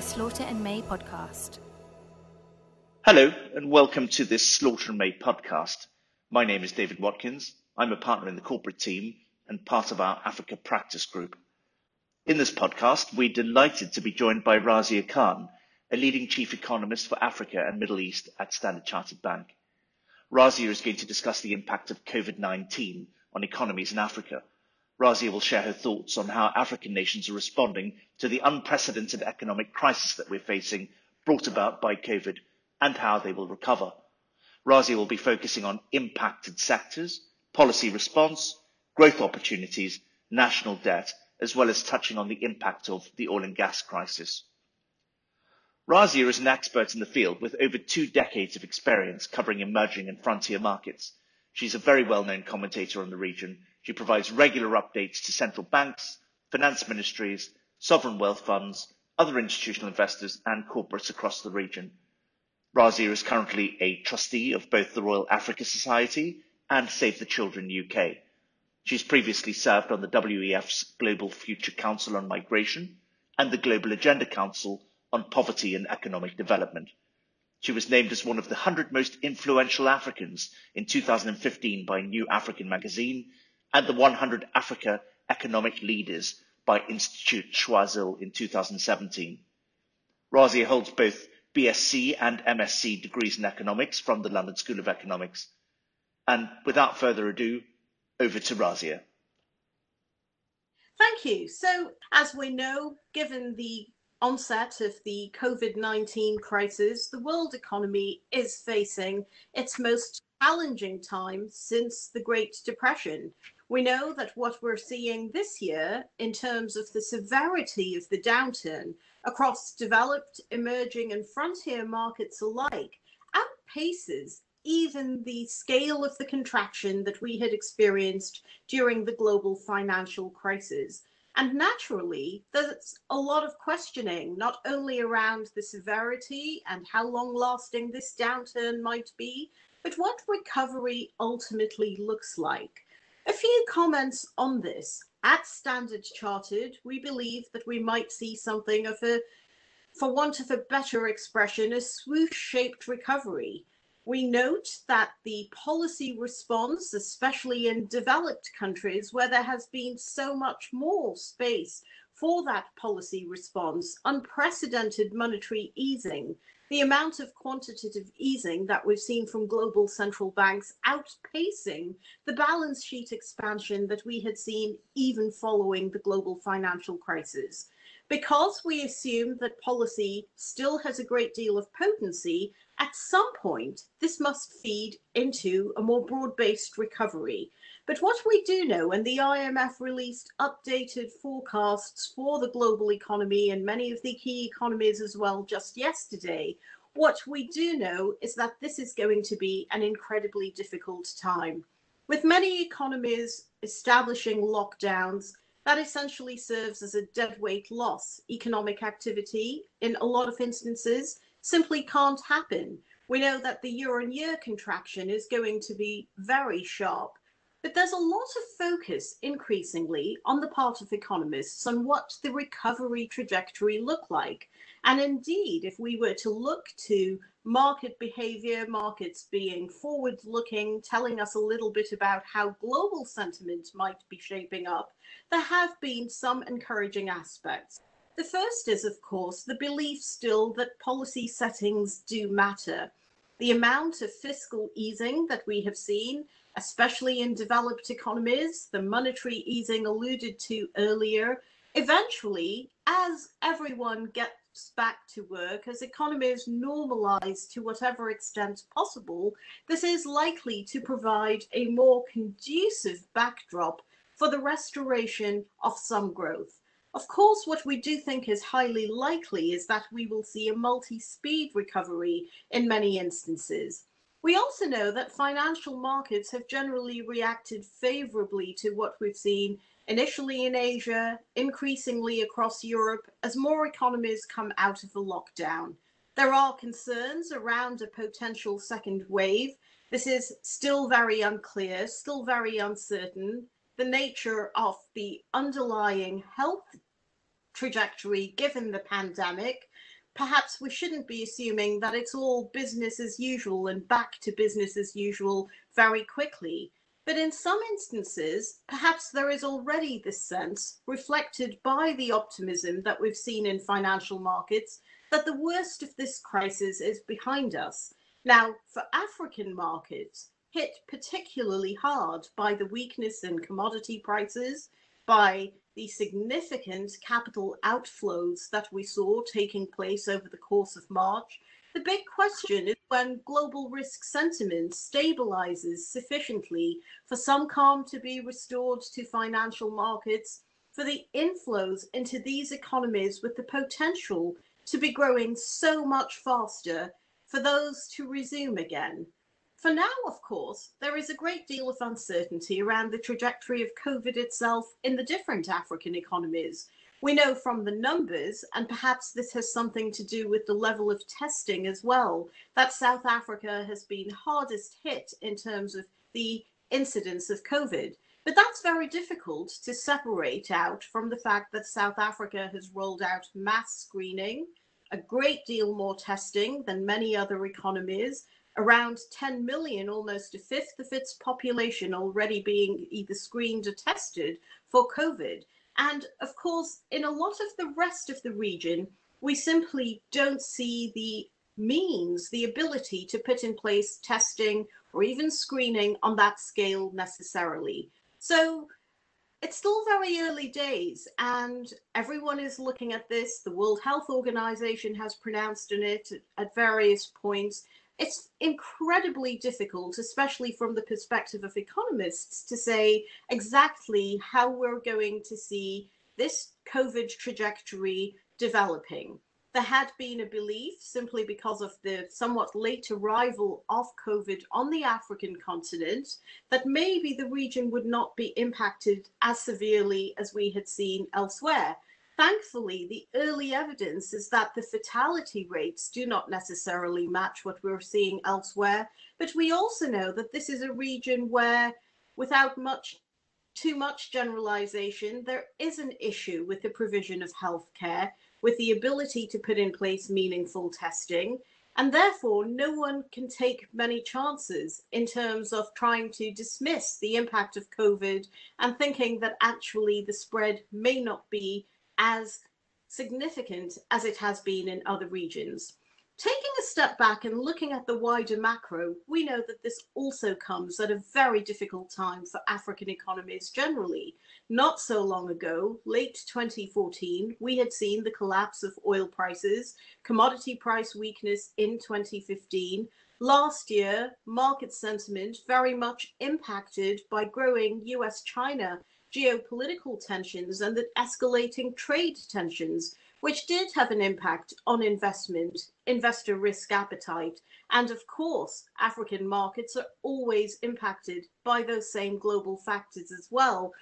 the Slaughter and May podcast. Hello and welcome to this Slaughter and May podcast. My name is David Watkins. I'm a partner in the corporate team and part of our Africa practice group. In this podcast, we're delighted to be joined by Razia Khan, a leading chief economist for Africa and Middle East at Standard Chartered Bank. Razia is going to discuss the impact of COVID-19 on economies in Africa. Razia will share her thoughts on how African nations are responding to the unprecedented economic crisis that we're facing, brought about by COVID, and how they will recover. Razia will be focusing on impacted sectors, policy response, growth opportunities, national debt, as well as touching on the impact of the oil and gas crisis. Razia is an expert in the field with over 2 decades of experience covering emerging and frontier markets. She's a very well-known commentator on the region. She provides regular updates to central banks, finance ministries, sovereign wealth funds, other institutional investors and corporates across the region. Razia is currently a trustee of both the Royal Africa Society and Save the Children UK. She's previously served on the WEF's Global Future Council on Migration and the Global Agenda Council on Poverty and Economic Development. She was named as one of the 100 most influential Africans in 2015 by New African magazine and the 100 Africa Economic Leaders by Institute Schwazil in 2017. Razia holds both BSc and MSc degrees in economics from the London School of Economics. And without further ado, over to Razia. Thank you. So, as we know, given the onset of the COVID-19 crisis, the world economy is facing its most challenging time since the Great Depression. We know that what we're seeing this year in terms of the severity of the downturn across developed, emerging and frontier markets alike outpaces even the scale of the contraction that we had experienced during the global financial crisis. And naturally, there's a lot of questioning, not only around the severity and how long lasting this downturn might be, but what recovery ultimately looks like. A few comments on this. At Standard Chartered, we believe that we might see something of a, for want of a better expression, a swoosh-shaped recovery. We note that the policy response, especially in developed countries where there has been so much more space for that policy response, unprecedented monetary easing, the amount of quantitative easing that we've seen from global central banks outpacing the balance sheet expansion that we had seen even following the global financial crisis. Because we assume that policy still has a great deal of potency, at some point, this must feed into a more broad-based recovery. But what we do know, and the IMF released updated forecasts for the global economy and many of the key economies as well just yesterday, what we do know is that this is going to be an incredibly difficult time. With many economies establishing lockdowns, that essentially serves as a deadweight loss. Economic activity, in a lot of instances, simply can't happen. We know that the year-on-year contraction is going to be very sharp. But there's a lot of focus, increasingly, on the part of economists on what the recovery trajectory looks like. And indeed, if we were to look to market behavior, markets being forward-looking, telling us a little bit about how global sentiment might be shaping up, there have been some encouraging aspects. The first is, of course, the belief still that policy settings do matter. The amount of fiscal easing that we have seen, especially in developed economies, the monetary easing alluded to earlier, eventually, as everyone gets back to work, as economies normalize to whatever extent possible, this is likely to provide a more conducive backdrop for the restoration of some growth. Of course, what we do think is highly likely is that we will see a multi-speed recovery in many instances. We also know that financial markets have generally reacted favorably to what we've seen initially in Asia, increasingly across Europe, as more economies come out of the lockdown. There are concerns around a potential second wave. This is still very unclear, still very uncertain. The nature of the underlying health trajectory given the pandemic, perhaps we shouldn't be assuming that it's all business as usual and back to business as usual very quickly. But in some instances, perhaps there is already this sense, reflected by the optimism that we've seen in financial markets, that the worst of this crisis is behind us. Now, for African markets, hit particularly hard by the weakness in commodity prices, by the significant capital outflows that we saw taking place over the course of March, the big question is when global risk sentiment stabilizes sufficiently for some calm to be restored to financial markets, for the inflows into these economies with the potential to be growing so much faster, for those to resume again. For now, of course, there is a great deal of uncertainty around the trajectory of COVID itself in the different African economies. We know from the numbers, and perhaps this has something to do with the level of testing as well, that South Africa has been hardest hit in terms of the incidence of COVID. But that's very difficult to separate out from the fact that South Africa has rolled out mass screening, a great deal more testing than many other economies, around 10 million, almost a fifth of its population already being either screened or tested for COVID. And of course, in a lot of the rest of the region, we simply don't see the means, the ability to put in place testing or even screening on that scale necessarily. So it's still very early days and everyone is looking at this. The World Health Organization has pronounced on it at various points. It's incredibly difficult, especially from the perspective of economists, to say exactly how we're going to see this COVID trajectory developing. There had been a belief, simply because of the somewhat late arrival of COVID on the African continent, that maybe the region would not be impacted as severely as we had seen elsewhere. Thankfully, the early evidence is that the fatality rates do not necessarily match what we're seeing elsewhere, but we also know that this is a region where, without too much generalization, there is an issue with the provision of healthcare, with the ability to put in place meaningful testing, and therefore no one can take many chances in terms of trying to dismiss the impact of COVID and thinking that actually the spread may not be as significant as it has been in other regions. Taking a step back and looking at the wider macro, we know that this also comes at a very difficult time for African economies generally. Not so long ago, late 2014, we had seen the collapse of oil prices, commodity price weakness in 2015. Last year, market sentiment very much impacted by growing US-China geopolitical tensions and the escalating trade tensions, which did have an impact on investment, investor risk appetite. And of course, African markets are always impacted by those same global factors as well,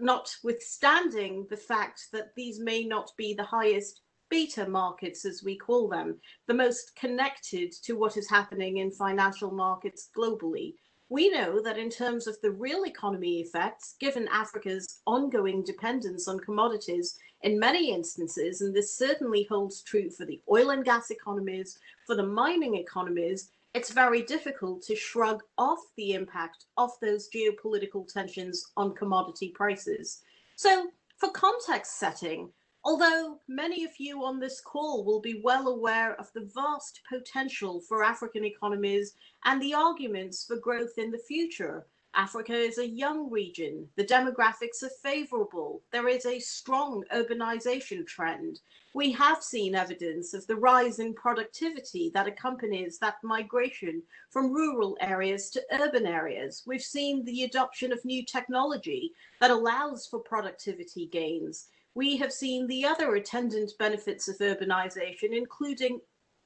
notwithstanding the fact that these may not be the highest beta markets, as we call them, the most connected to what is happening in financial markets globally. We know that in terms of the real economy effects, given Africa's ongoing dependence on commodities in many instances, and this certainly holds true for the oil and gas economies, for the mining economies, it's very difficult to shrug off the impact of those geopolitical tensions on commodity prices. So for context setting, although many of you on this call will be well aware of the vast potential for African economies and the arguments for growth in the future, Africa is a young region, the demographics are favorable, there is a strong urbanization trend. We have seen evidence of the rise in productivity that accompanies that migration from rural areas to urban areas. We've seen the adoption of new technology that allows for productivity gains. We have seen the other attendant benefits of urbanization, including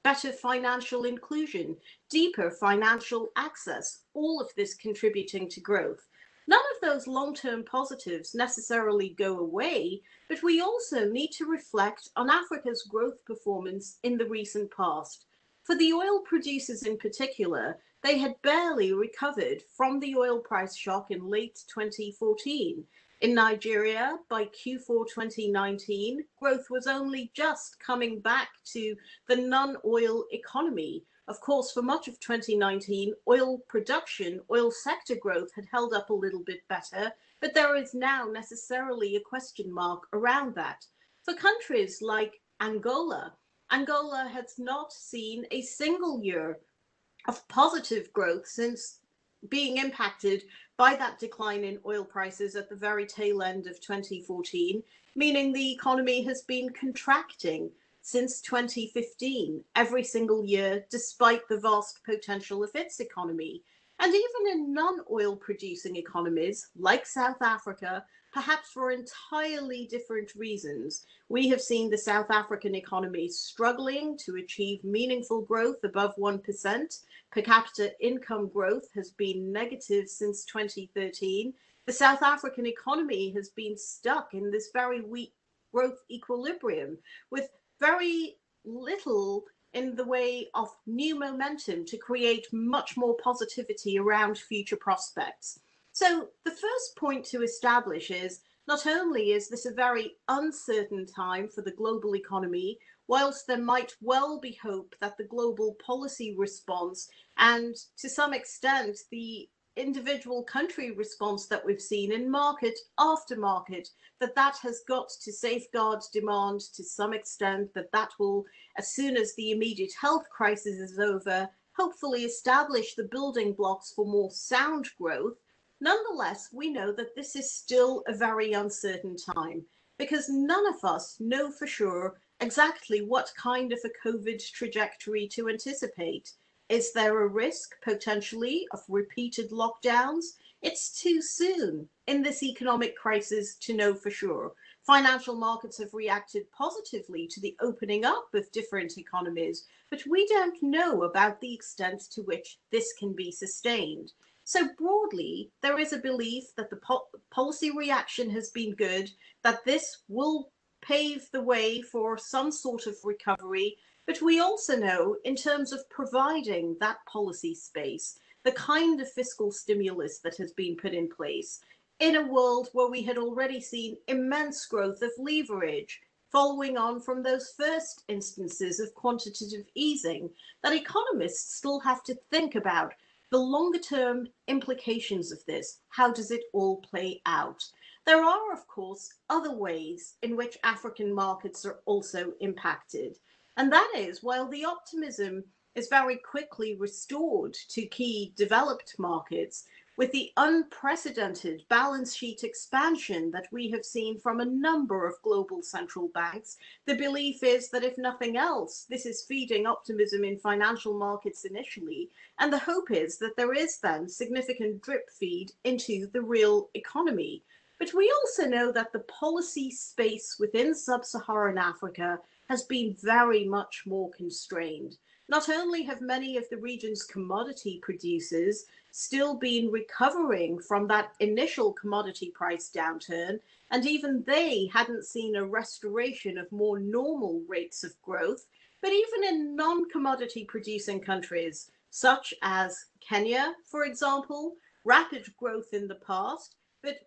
better financial inclusion, deeper financial access, all of this contributing to growth. None of those long-term positives necessarily go away, but we also need to reflect on Africa's growth performance in the recent past. For the oil producers in particular, they had barely recovered from the oil price shock in late 2014. In Nigeria, by Q4 2019, growth was only just coming back to the non-oil economy. Of course, for much of 2019, oil production, oil sector growth had held up a little bit better, but there is now necessarily a question mark around that. For countries like Angola, Angola has not seen a single year of positive growth since being impacted by that decline in oil prices at the very tail end of 2014, meaning the economy has been contracting since 2015, every single year, despite the vast potential of its economy. And even in non-oil producing economies like South Africa, perhaps for entirely different reasons, we have seen the South African economy struggling to achieve meaningful growth above 1%. Per capita income growth has been negative since 2013. The South African economy has been stuck in this very weak growth equilibrium with very little in the way of new momentum to create much more positivity around future prospects. So the first point to establish is not only is this a very uncertain time for the global economy, whilst there might well be hope that the global policy response and to some extent the individual country response that we've seen in market after market, that has got to safeguard demand to some extent, that will, as soon as the immediate health crisis is over, hopefully establish the building blocks for more sound growth. Nonetheless, we know that this is still a very uncertain time because none of us know for sure exactly what kind of a COVID trajectory to anticipate. Is there a risk, potentially, of repeated lockdowns? It's too soon in this economic crisis to know for sure. Financial markets have reacted positively to the opening up of different economies, but we don't know about the extent to which this can be sustained. So broadly, there is a belief that the policy reaction has been good, that this will pave the way for some sort of recovery. But we also know, in terms of providing that policy space, the kind of fiscal stimulus that has been put in place in a world where we had already seen immense growth of leverage following on from those first instances of quantitative easing, that economists still have to think about the longer term implications of this. How does it all play out? There are, of course, other ways in which African markets are also impacted. And that is, while the optimism is very quickly restored to key developed markets, with the unprecedented balance sheet expansion that we have seen from a number of global central banks, the belief is that if nothing else, this is feeding optimism in financial markets initially. And the hope is that there is then significant drip feed into the real economy. But we also know that the policy space within sub-Saharan Africa has been very much more constrained. Not only have many of the region's commodity producers still been recovering from that initial commodity price downturn, and even they hadn't seen a restoration of more normal rates of growth, but even in non-commodity producing countries, such as Kenya, for example, rapid growth in the past, but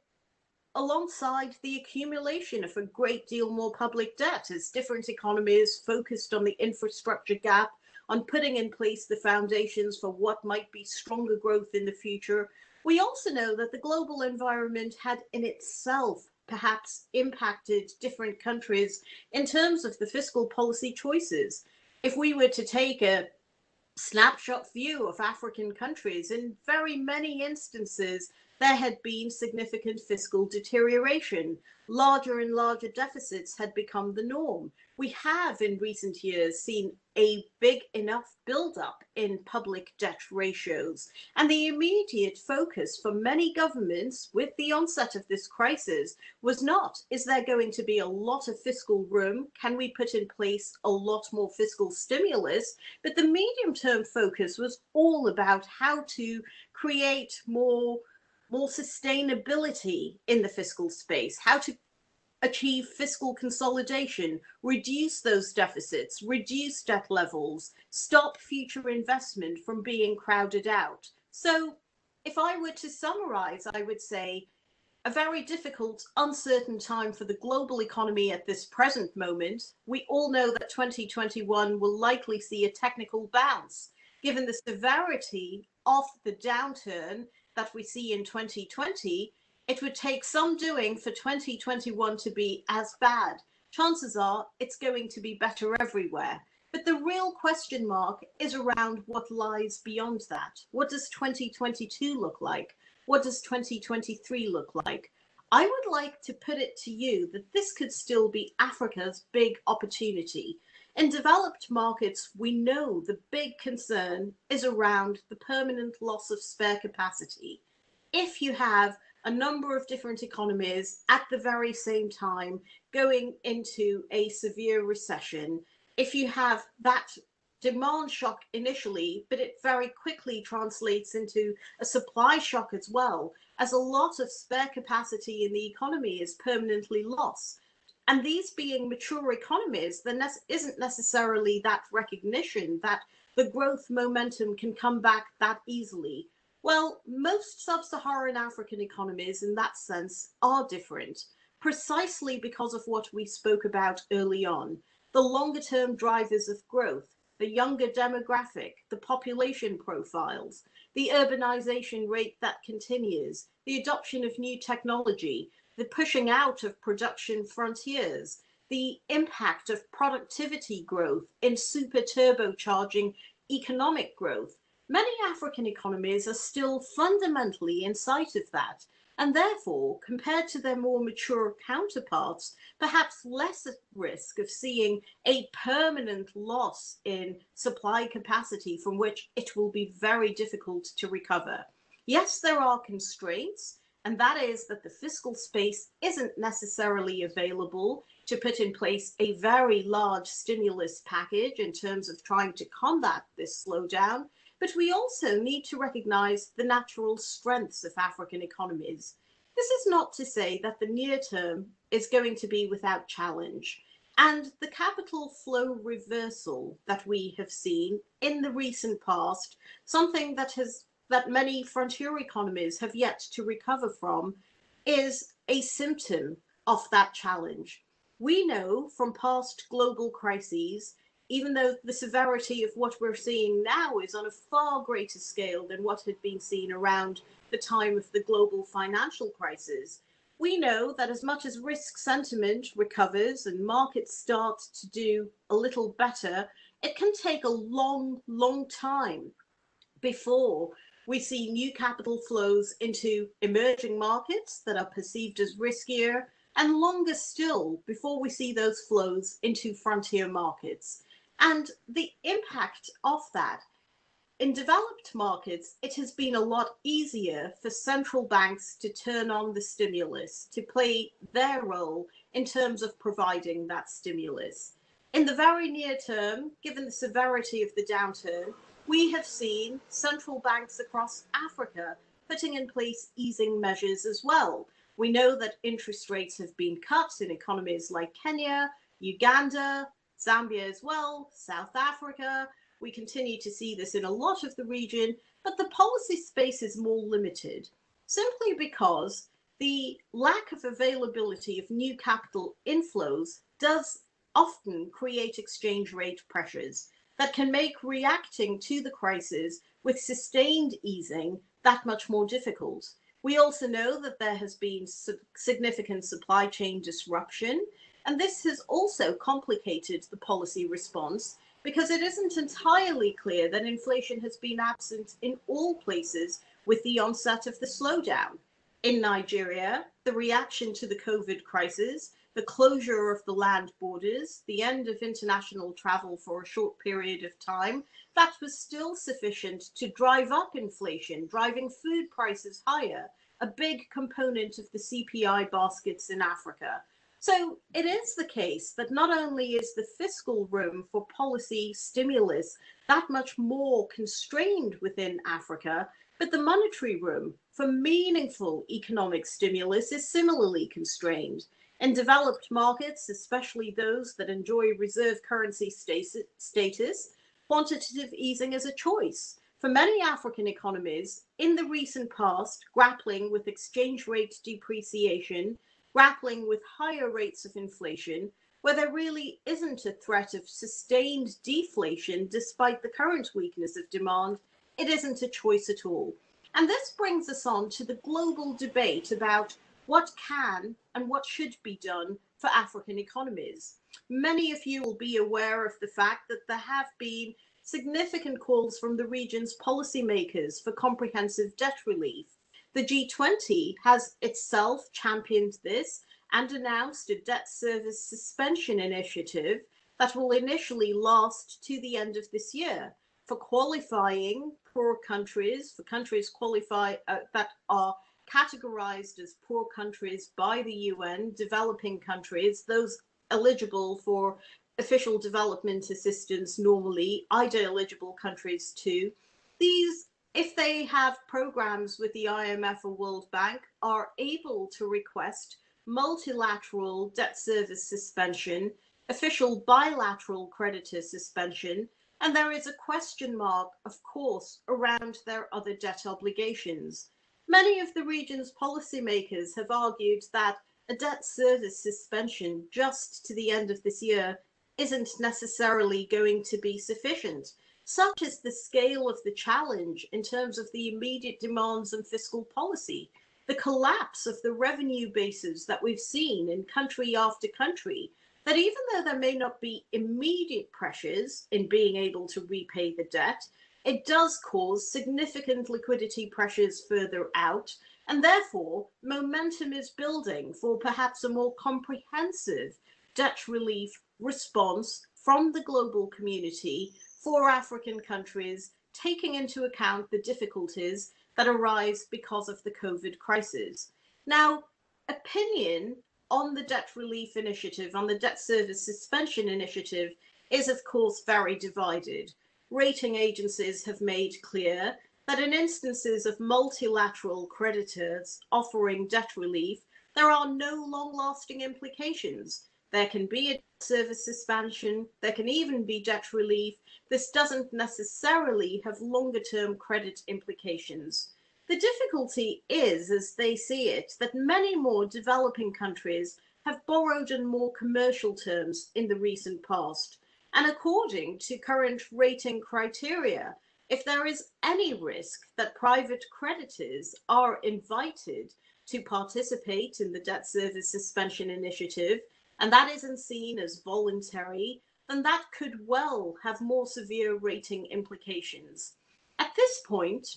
alongside the accumulation of a great deal more public debt as different economies focused on the infrastructure gap, on putting in place the foundations for what might be stronger growth in the future. We also know that the global environment had in itself perhaps impacted different countries in terms of the fiscal policy choices. If we were to take a snapshot view of African countries, in very many instances, there had been significant fiscal deterioration. Larger and larger deficits had become the norm. We have in recent years seen a big enough buildup in public debt ratios. And the immediate focus for many governments with the onset of this crisis was not, is there going to be a lot of fiscal room? Can we put in place a lot more fiscal stimulus? But the medium-term focus was all about how to create more sustainability in the fiscal space, how to achieve fiscal consolidation, reduce those deficits, reduce debt levels, stop future investment from being crowded out. So if I were to summarize, I would say a very difficult, uncertain time for the global economy at this present moment. We all know that 2021 will likely see a technical bounce, given the severity of the downturn that we see in 2020. It would take some doing for 2021 to be as bad. Chances are it's going to be better everywhere. But the real question mark is around what lies beyond that. What does 2022 look like? What does 2023 look like? I would like to put it to you that this could still be Africa's big opportunity. In developed markets, we know the big concern is around the permanent loss of spare capacity. If you have a number of different economies at the very same time going into a severe recession, if you have that demand shock initially, but it very quickly translates into a supply shock as well, as a lot of spare capacity in the economy is permanently lost. And these being mature economies, there isn't necessarily that recognition that the growth momentum can come back that easily. Well, most sub-Saharan African economies in that sense are different, precisely because of what we spoke about early on. The longer-term drivers of growth, the younger demographic, the population profiles, the urbanization rate that continues, the adoption of new technology, the pushing out of production frontiers, the impact of productivity growth in super turbocharging economic growth. Many African economies are still fundamentally in sight of that, and therefore, compared to their more mature counterparts, perhaps less at risk of seeing a permanent loss in supply capacity from which it will be very difficult to recover. Yes, there are constraints, and that is that the fiscal space isn't necessarily available to put in place a very large stimulus package in terms of trying to combat this slowdown. But we also need to recognise the natural strengths of African economies. This is not to say that the near term is going to be without challenge. And the capital flow reversal that we have seen in the recent past, something that many frontier economies have yet to recover from, is a symptom of that challenge. We know from past global crises, even though the severity of what we're seeing now is on a far greater scale than what had been seen around the time of the global financial crisis, we know that as much as risk sentiment recovers and markets start to do a little better, it can take a long, long time before we see new capital flows into emerging markets that are perceived as riskier, and longer still before we see those flows into frontier markets. And the impact of that, in developed markets, it has been a lot easier for central banks to turn on the stimulus, to play their role in terms of providing that stimulus. In the very near term, given the severity of the downturn, we have seen central banks across Africa putting in place easing measures as well. We know that interest rates have been cut in economies like Kenya, Uganda, Zambia as well, South Africa. We continue to see this in a lot of the region, but the policy space is more limited, simply because the lack of availability of new capital inflows does often create exchange rate pressures that can make reacting to the crisis with sustained easing that much more difficult. We also know that there has been significant supply chain disruption, and this has also complicated the policy response because it isn't entirely clear that inflation has been absent in all places with the onset of the slowdown. In Nigeria, the reaction to the COVID crisis, the closure of the land borders, the end of international travel for a short period of time, that was still sufficient to drive up inflation, driving food prices higher, a big component of the CPI baskets in Africa. So it is the case that not only is the fiscal room for policy stimulus that much more constrained within Africa, but the monetary room for meaningful economic stimulus is similarly constrained. In developed markets, especially those that enjoy reserve currency status, quantitative easing is a choice. For many African economies in the recent past, grappling with exchange rate depreciation, grappling with higher rates of inflation, where there really isn't a threat of sustained deflation despite the current weakness of demand, it isn't a choice at all. And this brings us on to the global debate about what can and what should be done for African economies. Many of you will be aware of the fact that there have been significant calls from the region's policymakers for comprehensive debt relief. The G20 has itself championed this and announced a debt service suspension initiative that will initially last to the end of this year for qualifying poor countries, for countries that are categorized as poor countries by the UN, developing countries, those eligible for official development assistance normally, IDA eligible countries too. These, if they have programs with the IMF or World Bank, are able to request multilateral debt service suspension, official bilateral creditor suspension, and there is a question mark, of course, around their other debt obligations. Many of the region's policymakers have argued that a debt service suspension just to the end of this year isn't necessarily going to be sufficient. Such is the scale of the challenge in terms of the immediate demands on fiscal policy, the collapse of the revenue bases that we've seen in country after country, that even though there may not be immediate pressures in being able to repay the debt, it does cause significant liquidity pressures further out, and therefore momentum is building for perhaps a more comprehensive debt relief response from the global community for African countries, taking into account the difficulties that arise because of the COVID crisis. Now, opinion on the debt relief initiative, on the debt service suspension initiative, is of course very divided. Rating agencies have made clear that in instances of multilateral creditors offering debt relief, there are no long-lasting implications. There can be a service suspension, there can even be debt relief. This doesn't necessarily have longer-term credit implications. The difficulty is, as they see it, that many more developing countries have borrowed on more commercial terms in the recent past. And according to current rating criteria, if there is any risk that private creditors are invited to participate in the debt service suspension initiative, and that isn't seen as voluntary, then that could well have more severe rating implications. At this point,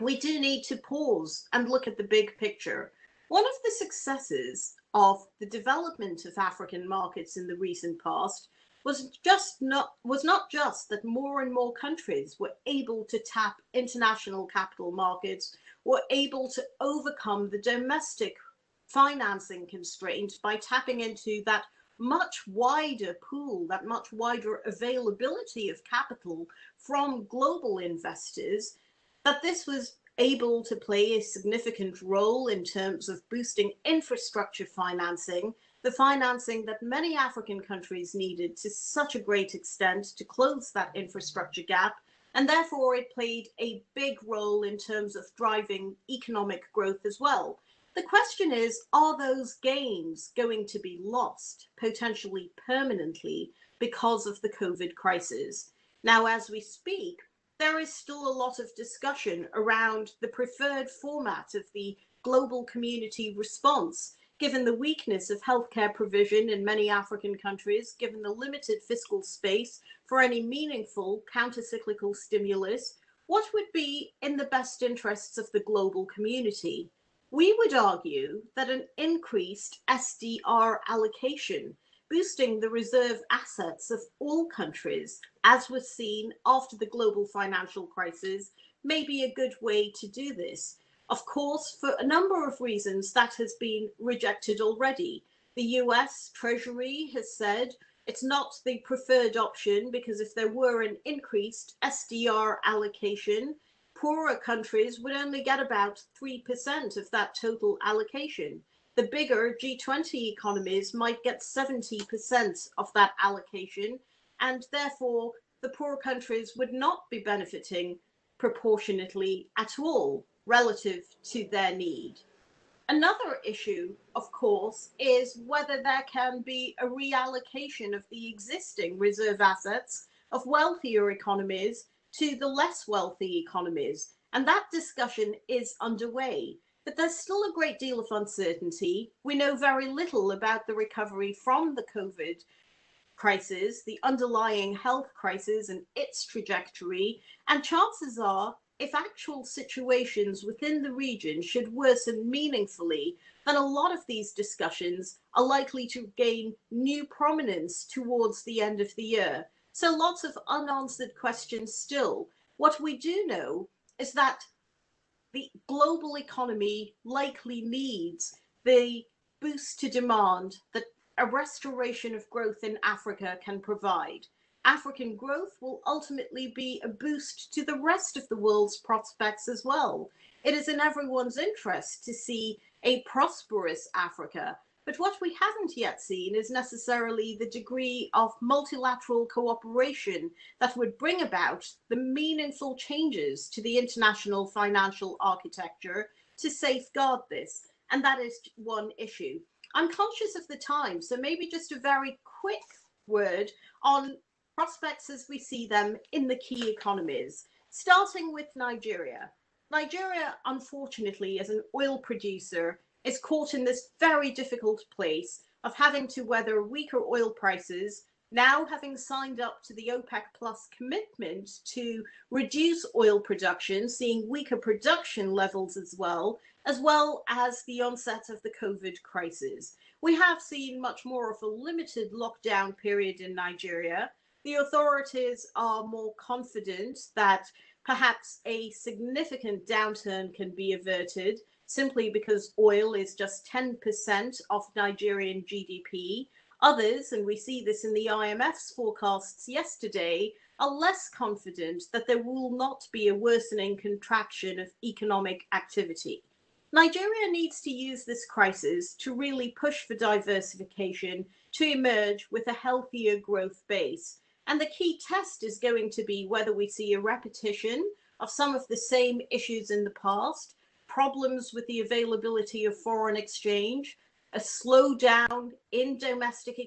we do need to pause and look at the big picture. One of the successes of the development of African markets in the recent past was not just that more and more countries were able to tap international capital markets, were able to overcome the domestic financing constraint by tapping into that much wider pool, that much wider availability of capital from global investors, that this was able to play a significant role in terms of boosting infrastructure financing, the financing that many African countries needed to such a great extent to close that infrastructure gap, and therefore it played a big role in terms of driving economic growth as well. The question is, are those gains going to be lost potentially permanently because of the COVID crisis? Now, as we speak, there is still a lot of discussion around the preferred format of the global community response, given the weakness of healthcare provision in many African countries, given the limited fiscal space for any meaningful countercyclical stimulus, what would be in the best interests of the global community? We would argue that an increased SDR allocation, boosting the reserve assets of all countries, as was seen after the global financial crisis, may be a good way to do this. Of course, for a number of reasons, that has been rejected already. The US Treasury has said it's not the preferred option because if there were an increased SDR allocation, poorer countries would only get about 3% of that total allocation. The bigger G20 economies might get 70% of that allocation, and therefore the poor countries would not be benefiting proportionately at all relative to their need. Another issue, of course, is whether there can be a reallocation of the existing reserve assets of wealthier economies to the less wealthy economies. And that discussion is underway. But there's still a great deal of uncertainty. We know very little about the recovery from the COVID crisis, the underlying health crisis and its trajectory. And chances are, if actual situations within the region should worsen meaningfully, then a lot of these discussions are likely to gain new prominence towards the end of the year. So lots of unanswered questions still. What we do know is that the global economy likely needs the boost to demand that a restoration of growth in Africa can provide. African growth will ultimately be a boost to the rest of the world's prospects as well. It is in everyone's interest to see a prosperous Africa. But what we haven't yet seen is necessarily the degree of multilateral cooperation that would bring about the meaningful changes to the international financial architecture to safeguard this. And that is one issue. I'm conscious of the time, so maybe just a very quick word on prospects as we see them in the key economies, starting with Nigeria. Nigeria, unfortunately, as an oil producer, is caught in this very difficult place of having to weather weaker oil prices, now having signed up to the OPEC Plus commitment to reduce oil production, seeing weaker production levels as well as the onset of the COVID crisis. We have seen much more of a limited lockdown period in Nigeria. The authorities are more confident that perhaps a significant downturn can be averted simply because oil is just 10% of Nigerian GDP. Others, and we see this in the IMF's forecasts yesterday, are less confident that there will not be a worsening contraction of economic activity. Nigeria needs to use this crisis to really push for diversification to emerge with a healthier growth base. And the key test is going to be whether we see a repetition of some of the same issues in the past, problems with the availability of foreign exchange, a slowdown in domestic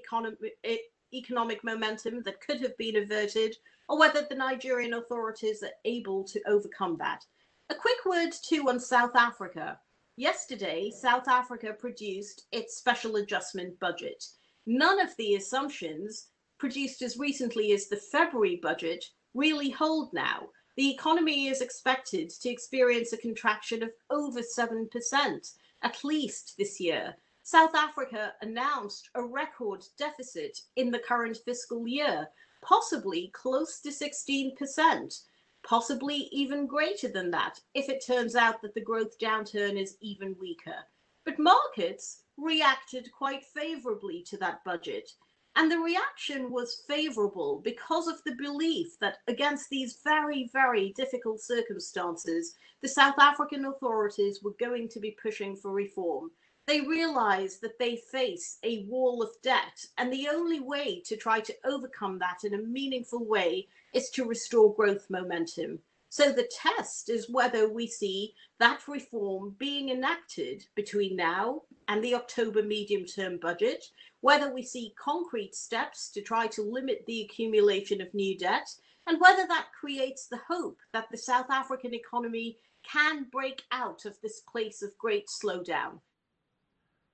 economic momentum that could have been averted, or whether the Nigerian authorities are able to overcome that. A quick word too on South Africa. Yesterday, South Africa produced its special adjustment budget. None of the assumptions produced as recently as the February budget really hold now. The economy is expected to experience a contraction of over 7%, at least this year. South Africa announced a record deficit in the current fiscal year, possibly close to 16%, possibly even greater than that if it turns out that the growth downturn is even weaker. But markets reacted quite favorably to that budget. And the reaction was favorable because of the belief that against these very, very difficult circumstances, the South African authorities were going to be pushing for reform. They realized that they face a wall of debt, and the only way to try to overcome that in a meaningful way is to restore growth momentum. So the test is whether we see that reform being enacted between now and the October medium-term budget, whether we see concrete steps to try to limit the accumulation of new debt, and whether that creates the hope that the South African economy can break out of this place of great slowdown.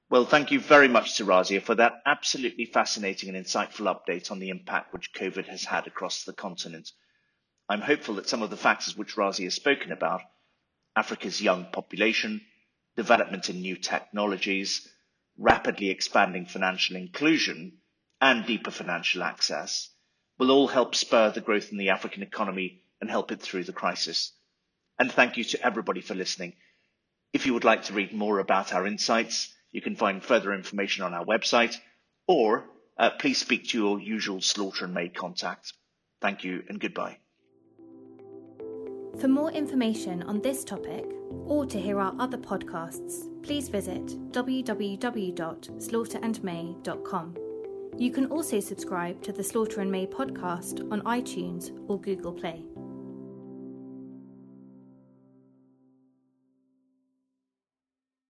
Well, thank you very much, Razia, for that absolutely fascinating and insightful update on the impact which COVID has had across the continent. I'm hopeful that some of the factors which Razia has spoken about, Africa's young population, development in new technologies, rapidly expanding financial inclusion and deeper financial access, will all help spur the growth in the African economy and help it through the crisis. And thank you to everybody for listening. If you would like to read more about our insights, you can find further information on our website, or please speak to your usual Slaughter and May contact. Thank you and goodbye. For more information on this topic, or to hear our other podcasts, please visit www.slaughterandmay.com. You can also subscribe to the Slaughter and May podcast on iTunes or Google Play.